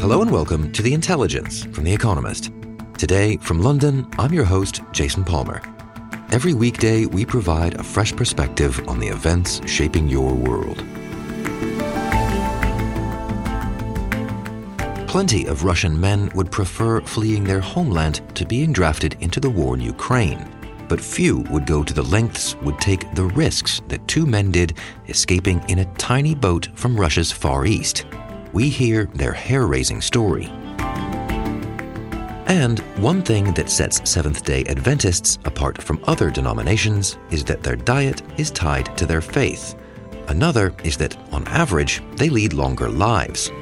Hello and welcome to The Intelligence from The Economist. Today, from London, I'm your host, Jason Palmer. Every weekday, we provide a fresh perspective on the events shaping your world. Plenty of Russian men would prefer fleeing their homeland to being drafted into the war in Ukraine, but few would go to the lengths, would take the risks that two men did escaping in a tiny boat from Russia's Far East. We hear their hair-raising story. And one thing that sets Seventh-day Adventists apart from other denominations is that their diet is tied to their faith. Another is that, on average, they lead longer lives.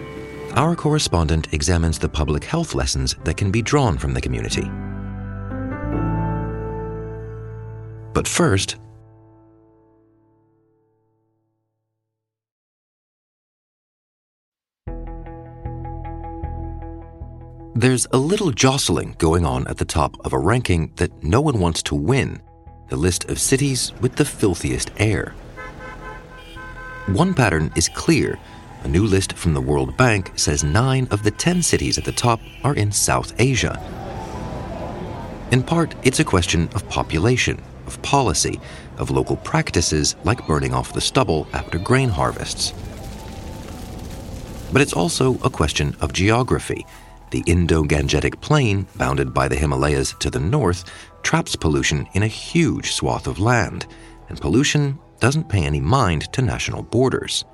Our correspondent examines the public health lessons that can be drawn from the community. But first, there's a little jostling going on at the top of a ranking that no one wants to win, the list of cities with the filthiest air. One pattern is clear. A new list from the World Bank says 9 of the 10 cities at the top are in South Asia. In part, it's a question of population, of policy, of local practices like burning off the stubble after grain harvests. But it's also a question of geography. The Indo-Gangetic Plain, bounded by the Himalayas to the north, traps pollution in a huge swath of land, and pollution doesn't pay any mind to national borders.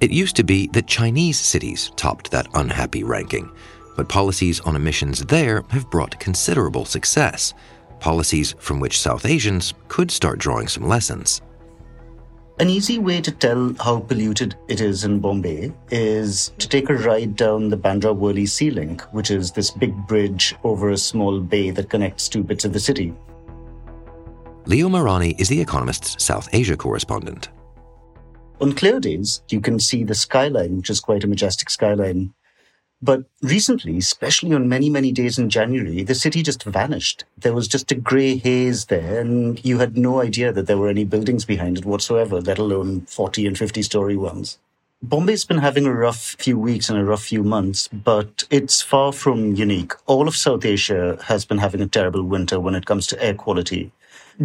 It used to be that Chinese cities topped that unhappy ranking, but policies on emissions there have brought considerable success, policies from which South Asians could start drawing some lessons. An easy way to tell how polluted it is in Bombay is to take a ride down the Bandra Worli Sea Link, which is this big bridge over a small bay that connects two bits of the city. Leo Marani is The Economist's South Asia correspondent. On clear days, you can see the skyline, which is quite a majestic skyline. But recently, especially on many days in January, the city just vanished. There was just a grey haze there, and you had no idea that there were any buildings behind it whatsoever, let alone 40 and 50-story ones. Bombay's been having a rough few weeks and a rough few months, but it's far from unique. All of South Asia has been having a terrible winter when it comes to air quality.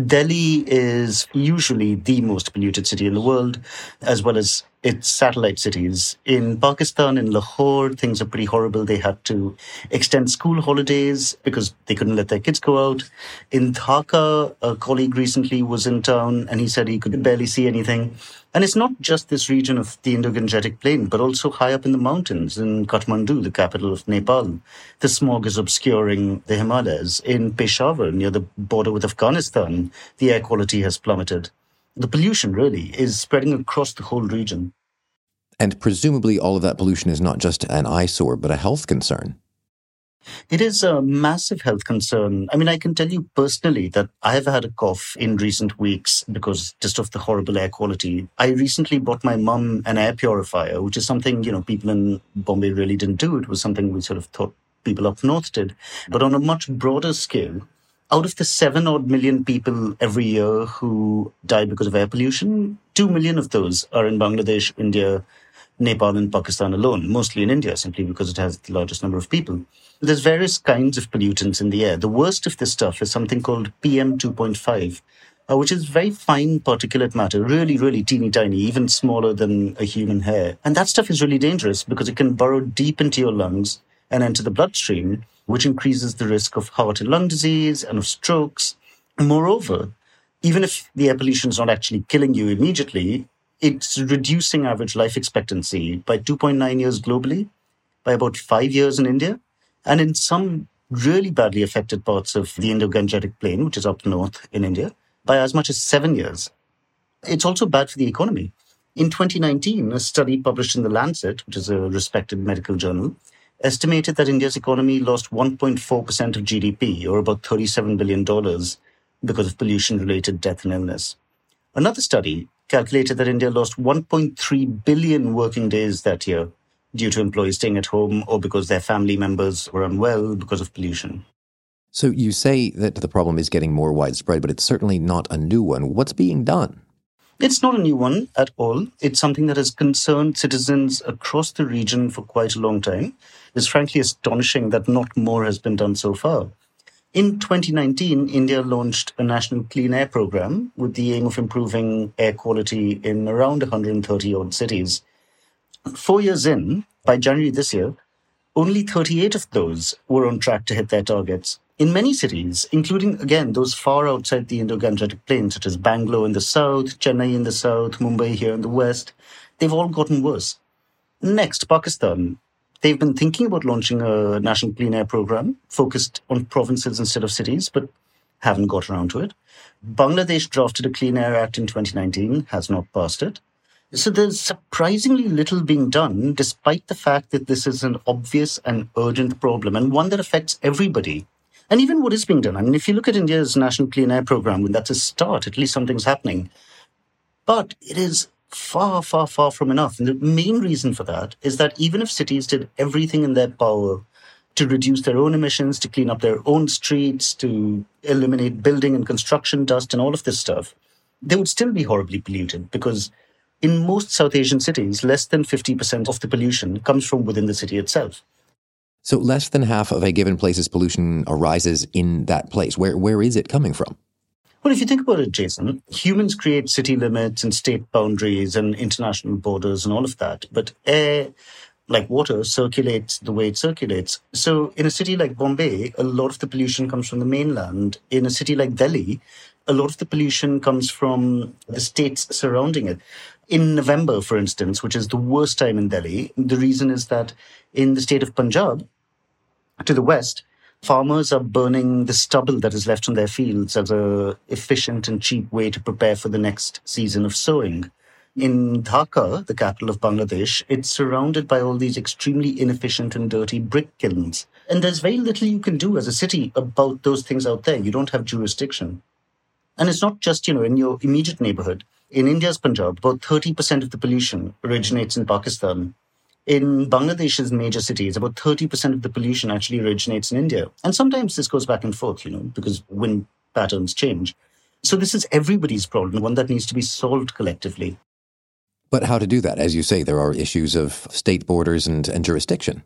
Delhi is usually the most polluted city in the world, as well as its satellite cities. In Pakistan, in Lahore, things are pretty horrible. They had to extend school holidays because they couldn't let their kids go out. In Dhaka, a colleague recently was in town and he said he could barely see anything. And it's not just this region of the Indo-Gangetic Plain, but also high up in the mountains in Kathmandu, the capital of Nepal. The smog is obscuring the Himalayas. In Peshawar, near the border with Afghanistan, the air quality has plummeted. The pollution really is spreading across the whole region. And presumably all of that pollution is not just an eyesore, but a health concern. It is a massive health concern. I mean, I can tell you personally that I have had a cough in recent weeks because just of the horrible air quality. I recently bought my mum an air purifier, which is something, people in Bombay really didn't do. It was something we sort of thought people up north did. But on a much broader scale, out of the 7 odd million people every year who die because of air pollution, 2 million of those are in Bangladesh, India, Nepal and Pakistan alone, mostly in India, simply because it has the largest number of people. There's various kinds of pollutants in the air. The worst of this stuff is something called PM2.5, which is very fine particulate matter, really teeny tiny, even smaller than a human hair. And that stuff is really dangerous because it can burrow deep into your lungs and enter the bloodstream, which increases the risk of heart and lung disease and of strokes. Moreover, even if the air pollution is not actually killing you immediately, it's reducing average life expectancy by 2.9 years globally, by about 5 years in India, and in some really badly affected parts of the Indo-Gangetic Plain, which is up north in India, by as much as 7 years. It's also bad for the economy. In 2019, a study published in The Lancet, which is a respected medical journal, estimated that India's economy lost 1.4% of GDP, or about $37 billion, because of pollution-related death and illness. Another study calculated that India lost 1.3 billion working days that year due to employees staying at home or because their family members were unwell because of pollution. So you say that the problem is getting more widespread, but it's certainly not a new one. What's being done? It's not a new one at all. It's something that has concerned citizens across the region for quite a long time. It's frankly astonishing that not more has been done so far. In 2019, India launched a national clean air program with the aim of improving air quality in around 130-odd cities. 4 years in, by January this year, only 38 of those were on track to hit their targets. In many cities, including, again, those far outside the Indo-Gangetic Plain, such as Bangalore in the south, Chennai in the south, Mumbai here in the west, they've all gotten worse. Next, Pakistan. They've been thinking about launching a national clean air program focused on provinces instead of cities, but haven't got around to it. Bangladesh drafted a Clean Air Act in 2019, has not passed it. So there's surprisingly little being done, despite the fact that this is an obvious and urgent problem, and one that affects everybody. And even what is being done. I mean, if you look at India's National Clean Air Programme, that's a start. At least something's happening. But it is far, far, far from enough. And the main reason for that is that even if cities did everything in their power to reduce their own emissions, to clean up their own streets, to eliminate building and construction dust and all of this stuff, they would still be horribly polluted because in most South Asian cities, less than 50% of the pollution comes from within the city itself. So less than half of a given place's pollution arises in that place. Where is it coming from? Well, if you think about it, Jason, humans create city limits and state boundaries and international borders and all of that. But air, like water, circulates the way it circulates. So in a city like Bombay, a lot of the pollution comes from the mainland. In a city like Delhi, a lot of the pollution comes from the states surrounding it. In November, for instance, which is the worst time in Delhi, the reason is that in the state of Punjab, to the west, farmers are burning the stubble that is left on their fields as an efficient and cheap way to prepare for the next season of sowing. In Dhaka, the capital of Bangladesh, it's surrounded by all these extremely inefficient and dirty brick kilns. And there's very little you can do as a city about those things out there. You don't have jurisdiction. And it's not just, in your immediate neighborhood. In India's Punjab, about 30% of the pollution originates in Pakistan. In Bangladesh's major cities, about 30% of the pollution actually originates in India. And sometimes this goes back and forth, because wind patterns change. So this is everybody's problem, one that needs to be solved collectively. But how to do that? As you say, there are issues of state borders and jurisdiction.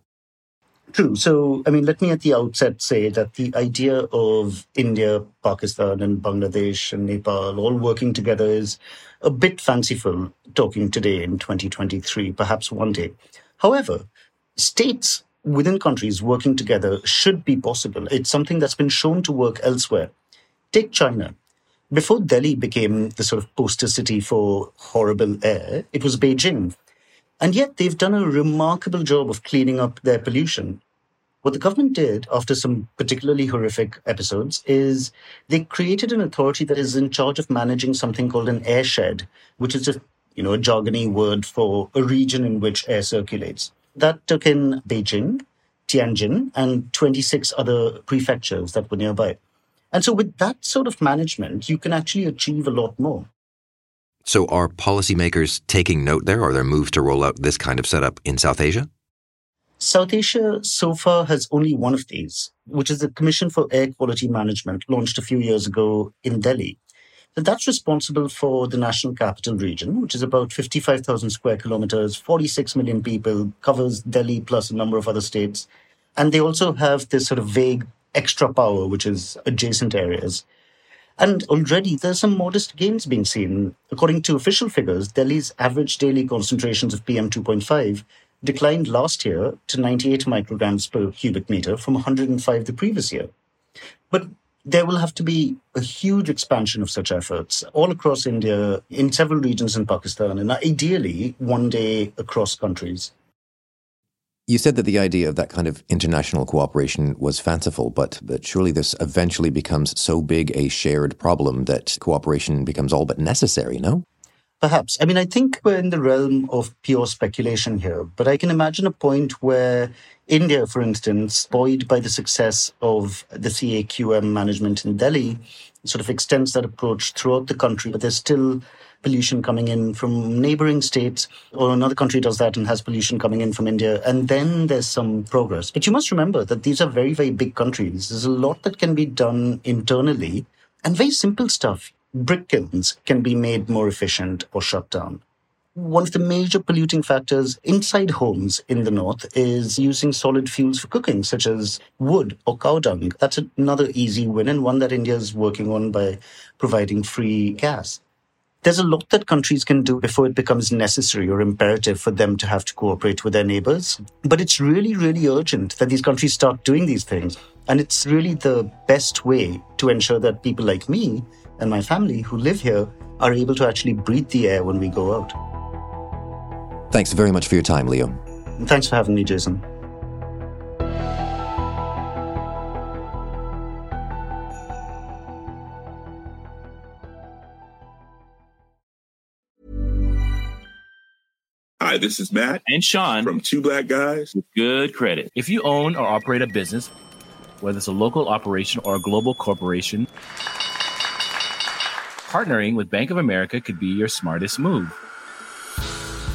True. So, let me at the outset say that the idea of India, Pakistan and Bangladesh and Nepal all working together is a bit fanciful talking today in 2023, perhaps one day. However, states within countries working together should be possible. It's something that's been shown to work elsewhere. Take China. Before Delhi became the sort of poster city for horrible air, it was Beijing. And yet they've done a remarkable job of cleaning up their pollution. What the government did after some particularly horrific episodes is they created an authority that is in charge of managing something called an airshed, which is a jargony word for a region in which air circulates. That took in Beijing, Tianjin, and 26 other prefectures that were nearby. And so with that sort of management, you can actually achieve a lot more. So are policymakers taking note there? Are there moves to roll out this kind of setup in South Asia? South Asia so far has only one of these, which is the Commission for Air Quality Management, launched a few years ago in Delhi. So that's responsible for the National Capital Region, which is about 55,000 square kilometers, 46 million people, covers Delhi plus a number of other states. And they also have this sort of vague extra power, which is adjacent areas. And already there's some modest gains being seen. According to official figures, Delhi's average daily concentrations of PM2.5 declined last year to 98 micrograms per cubic meter from 105 the previous year. But there will have to be a huge expansion of such efforts all across India, in several regions in Pakistan, and ideally one day across countries. You said that the idea of that kind of international cooperation was fanciful, but that surely this eventually becomes so big a shared problem that cooperation becomes all but necessary, no? Perhaps. I mean, I think we're in the realm of pure speculation here, but I can imagine a point where India, for instance, buoyed by the success of the CAQM management in Delhi, sort of extends that approach throughout the country, but there's still pollution coming in from neighboring states, or another country does that and has pollution coming in from India, and then there's some progress. But you must remember that these are very, very big countries. There's a lot that can be done internally and very simple stuff. Brick kilns can be made more efficient or shut down. One of the major polluting factors inside homes in the north is using solid fuels for cooking, such as wood or cow dung. That's another easy win and one that India is working on by providing free gas. There's a lot that countries can do before it becomes necessary or imperative for them to have to cooperate with their neighbors. But it's really, really urgent that these countries start doing these things. And it's really the best way to ensure that people like me and my family who live here are able to actually breathe the air when we go out. Thanks very much for your time, Leo. And thanks for having me, Jason. Hi, this is Matt and Sean from Two Black Guys with Good Credit. If you own or operate a business, whether it's a local operation or a global corporation, partnering with Bank of America could be your smartest move.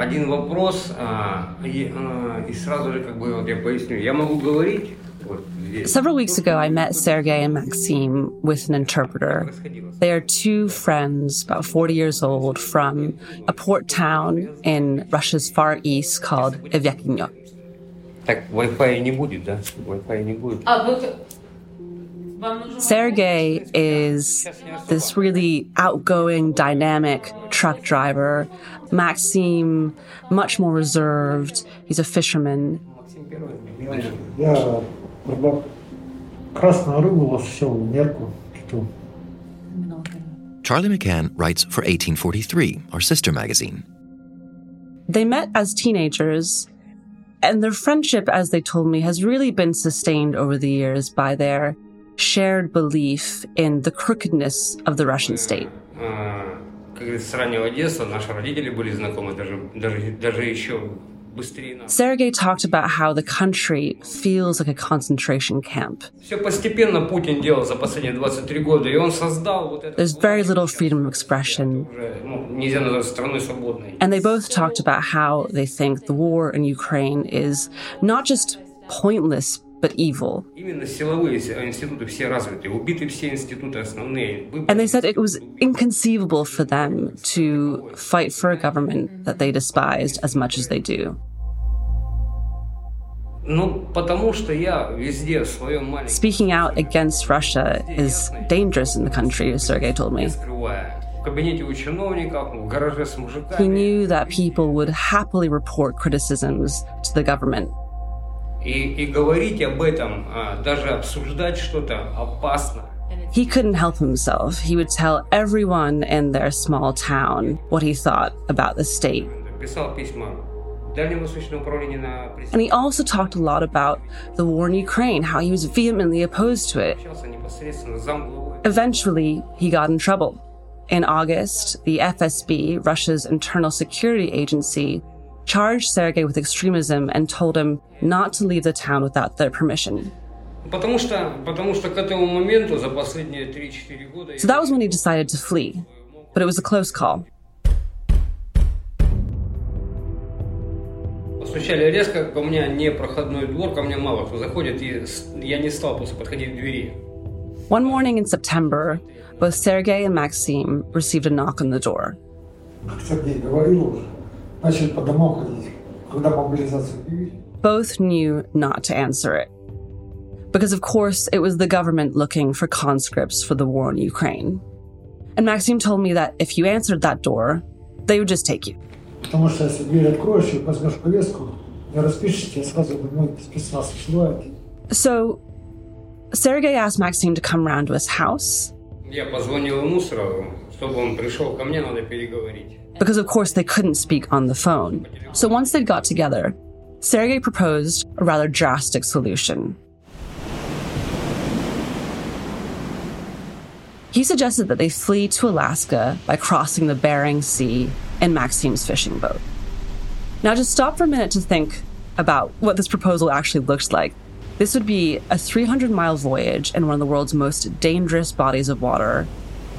Один вопрос, и сразу же, как бы, вот я поясню, я могу говорить. Several weeks ago, I met Sergei and Maxim with an interpreter. They are two friends, about 40 years old, from a port town in Russia's far east called Evyakinyok. Sergei is this really outgoing, dynamic truck driver. Maxim, much more reserved. He's a fisherman. Charlie McCann writes for 1843, our sister magazine. They met as teenagers, and their friendship, as they told me, has really been sustained over the years by their shared belief in the crookedness of the Russian state. Sergei talked about how the country feels like a concentration camp. There's very little freedom of expression. And they both talked about how they think the war in Ukraine is not just pointless, but evil. And they said it was inconceivable for them to fight for a government that they despised as much as they do. Speaking out against Russia is dangerous in the country, Sergei told me. He knew that people would happily report criticisms to the government. He couldn't help himself. He would tell everyone in their small town what he thought about the state. And he also talked a lot about the war in Ukraine, how he was vehemently opposed to it. Eventually, he got in trouble. In August, the FSB, Russia's internal security agency, charged Sergei with extremism and told him not to leave the town without their permission. So that was when he decided to flee, but it was a close call. One morning in September, both Sergei and Maxim received a knock on the door. Both knew not to answer it, because of course it was the government looking for conscripts for the war in Ukraine. And Maxim told me that if you answered that door, they would just take you. So Sergei asked Maxim to come round to his house. Because of course they couldn't speak on the phone. So once they'd got together, Sergei proposed a rather drastic solution. He suggested that they flee to Alaska by crossing the Bering Sea in Maxim's fishing boat. Now just stop for a minute to think about what this proposal actually looks like. This would be a 300-mile voyage in one of the world's most dangerous bodies of water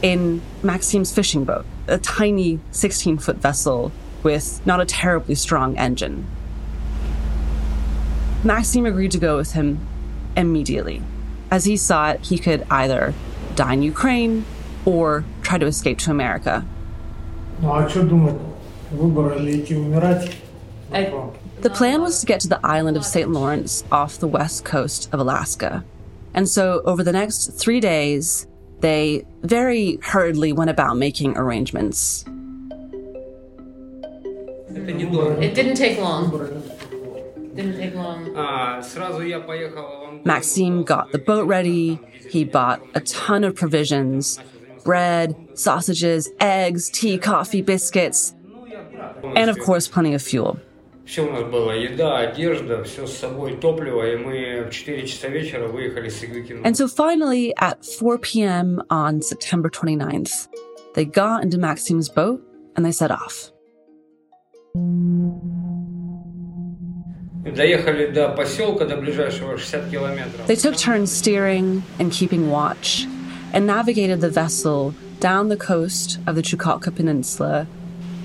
in Maxim's fishing boat, a tiny 16-foot vessel with not a terribly strong engine. Maxim agreed to go with him immediately. As he saw it, he could either die in Ukraine or try to escape to America. The plan was to get to the island of Saint Lawrence off the west coast of Alaska. And so over the next 3 days, they very hurriedly went about making arrangements. It didn't take long. Maxim got the boat ready. He bought a ton of provisions, bread, sausages, eggs, tea, coffee, biscuits, and of course, plenty of fuel. And so finally, at 4 p.m. on September 29th, they got into Maxim's boat and they set off. They took turns steering and keeping watch and navigated the vessel down the coast of the Chukotka Peninsula.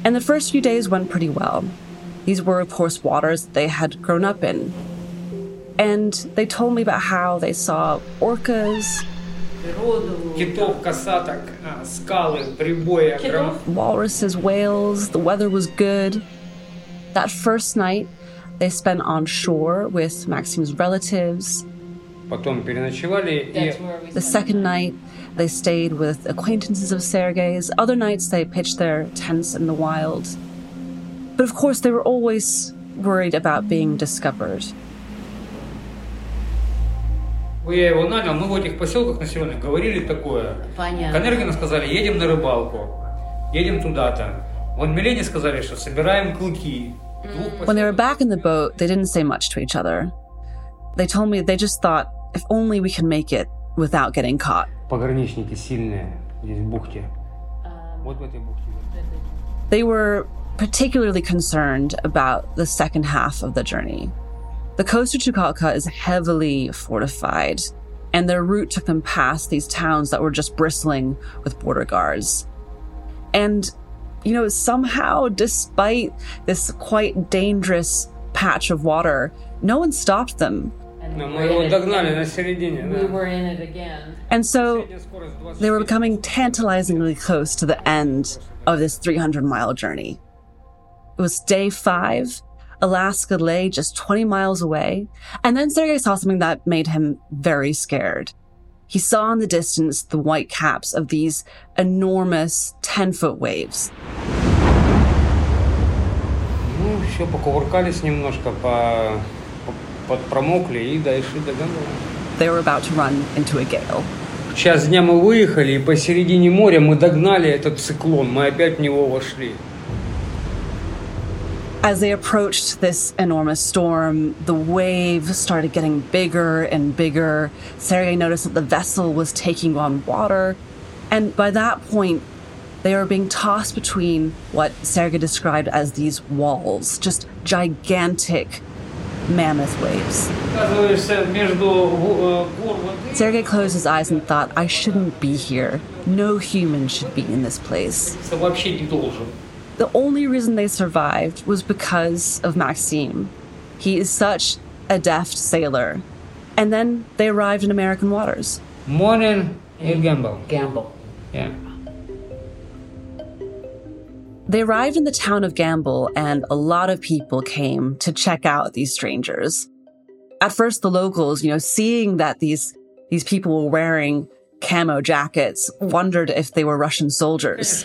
And the first few days went pretty well. These were, of course, waters they had grown up in. And they told me about how they saw orcas, walruses, whales. The weather was good. That first night, they spent on shore with Maxim's relatives. The second night, they stayed with acquaintances of Sergei's. Other nights, they pitched their tents in the wild. But of course, they were always worried about being discovered. When they were back in the boat, they didn't say much to each other. They told me they just thought, if only we could make it without getting caught. They were particularly concerned about the second half of the journey. The coast of Chukotka is heavily fortified, and their route took them past these towns that were just bristling with border guards. And somehow, despite this quite dangerous patch of water, no one stopped them. We were in it again. And so they were becoming tantalizingly close to the end of this 300-mile journey. It was day 5. Alaska lay just 20 miles away. And then Sergei saw something that made him very scared. He saw in the distance the white caps of these enormous 10-foot waves. They were about to run into a gale. As they approached this enormous storm, the wave started getting bigger and bigger. Sergei noticed that the vessel was taking on water. And by that point, they were being tossed between what Sergei described as these walls, just gigantic mammoth waves. Sergei closed his eyes and thought, I shouldn't be here. No human should be in this place. The only reason they survived was because of Maxim. He is such a deft sailor. And then they arrived in American waters. Morning in Gamble. Gamble. Yeah. They arrived in the town of Gamble, and a lot of people came to check out these strangers. At first, the locals, seeing that these people were wearing camo jackets wondered if they were Russian soldiers.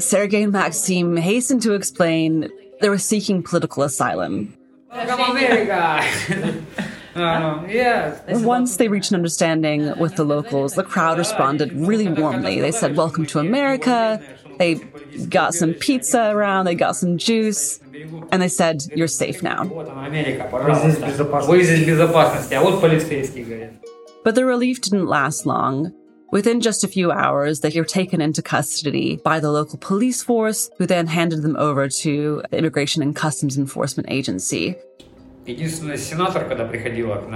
Sergei and Maxim hastened to explain they were seeking political asylum. Once they reached an understanding with the locals, the crowd responded really warmly. They said, "Welcome to America." They got some pizza around, they got some juice, and they said, "You're safe now." But the relief didn't last long. Within just a few hours, they were taken into custody by the local police force, who then handed them over to the Immigration and Customs Enforcement Agency.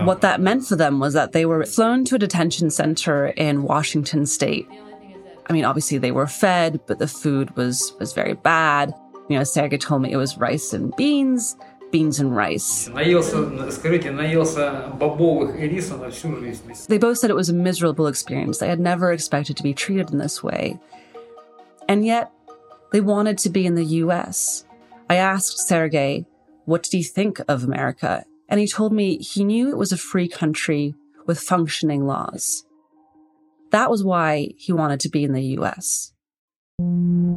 What that meant for them was that they were flown to a detention center in Washington state. I mean, obviously they were fed, but the food was very bad. You know, Sergei told me it was rice and beans, beans and rice. They both said it was a miserable experience. They had never expected to be treated in this way. And yet, they wanted to be in the U.S. I asked Sergei, what did he think of America? And he told me he knew it was a free country with functioning laws. That was why he wanted to be in the U.S. And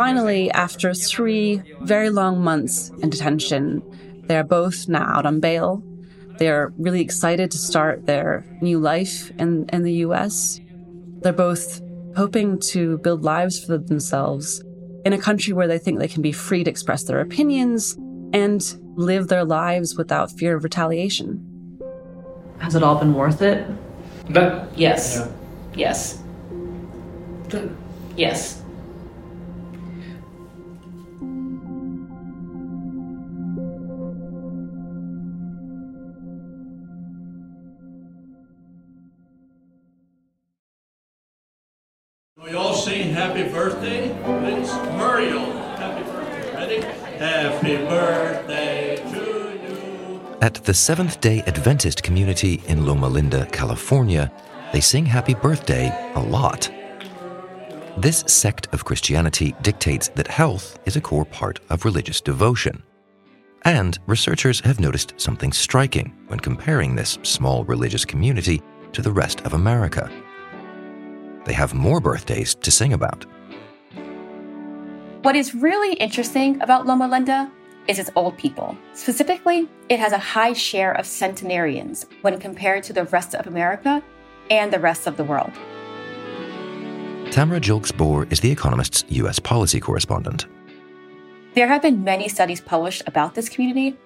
finally, after 3 very long months in detention, they are both now out on bail. They are really excited to start their new life in the U.S. They're both hoping to build lives for themselves in a country where they think they can be free to express their opinions and live their lives without fear of retaliation. Has it all been worth it? Yes. Yeah. Yes. Yes. We all sing Happy Birthday? It's Muriel. Happy birthday. Ready? Happy birthday to you. At the Seventh-day Adventist community in Loma Linda, California, they sing Happy Birthday a lot. This sect of Christianity dictates that health is a core part of religious devotion. And researchers have noticed something striking when comparing this small religious community to the rest of America. They have more birthdays to sing about. What is really interesting about Loma Linda is its old people. Specifically, it has a high share of centenarians when compared to the rest of America and the rest of the world. Tamara Jolks-Bohr is The Economist's U.S. policy correspondent. There have been many studies published about this community,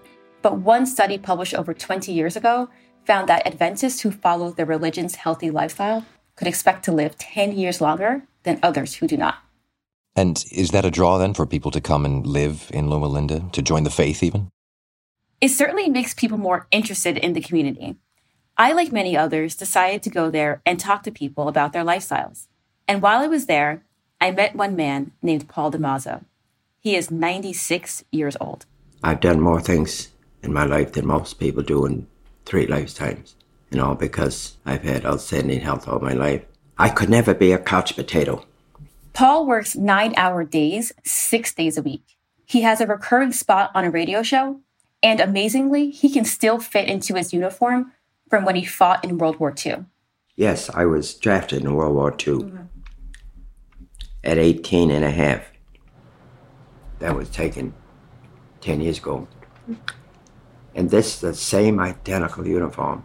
but one study published over 20 years ago found that Adventists who follow their religion's healthy lifestyle could expect to live 10 years longer than others who do not. And is that a draw, then, for people to come and live in Loma Linda, to join the faith even? It certainly makes people more interested in the community. I, like many others, decided to go there and talk to people about their lifestyles. And while I was there, I met one man named Paul DeMazzo. He is 96 years old. I've done more things in my life than most people do in 3 lifetimes, you know, because I've had outstanding health all my life. I could never be a couch potato. Paul works 9-hour days, 6 days a week. He has a recurring spot on a radio show, and amazingly, he can still fit into his uniform from when he fought in World War II. Yes, I was drafted in World War II at 18 and a half. That was taken 10 years ago. And this is the same identical uniform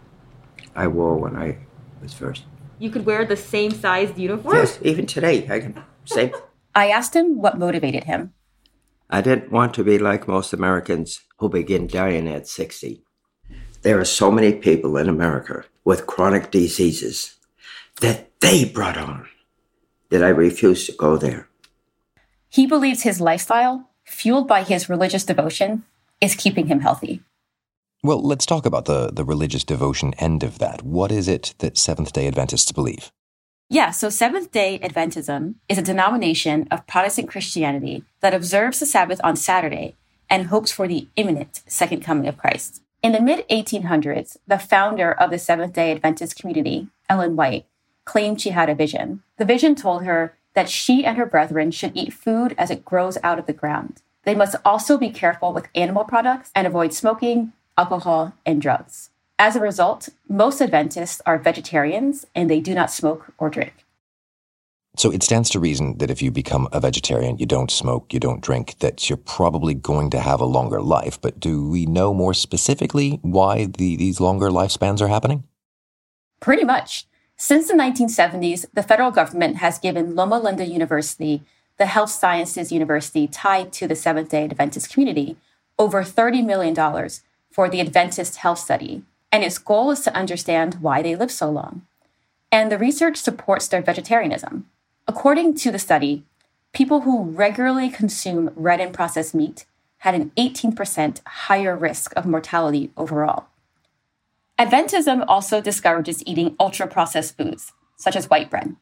I wore when I was first. You could wear the same sized uniform? Yes, even today I can say. I asked him what motivated him. I didn't want to be like most Americans who begin dying at 60. There are so many people in America with chronic diseases that they brought on that I refuse to go there. He believes his lifestyle, fueled by his religious devotion, is keeping him healthy. Well, let's talk about the religious devotion end of that. What is it that Seventh-day Adventists believe? Yeah, so Seventh-day Adventism is a denomination of Protestant Christianity that observes the Sabbath on Saturday and hopes for the imminent second coming of Christ. In the mid-1800s, the founder of the Seventh-day Adventist community, Ellen White, claimed she had a vision. The vision told her that she and her brethren should eat food as it grows out of the ground. They must also be careful with animal products and avoid smoking, alcohol, and drugs. As a result, most Adventists are vegetarians and they do not smoke or drink. So it stands to reason that if you become a vegetarian, you don't smoke, you don't drink, that you're probably going to have a longer life. But do we know more specifically why these longer lifespans are happening? Pretty much. Since the 1970s, the federal government has given Loma Linda University, the health sciences university tied to the Seventh-day Adventist community, over $30 million for the Adventist Health Study. And its goal is to understand why they live so long. And the research supports their vegetarianism. According to the study, people who regularly consume red and processed meat had an 18% higher risk of mortality overall. Adventism also discourages eating ultra-processed foods, such as white bread.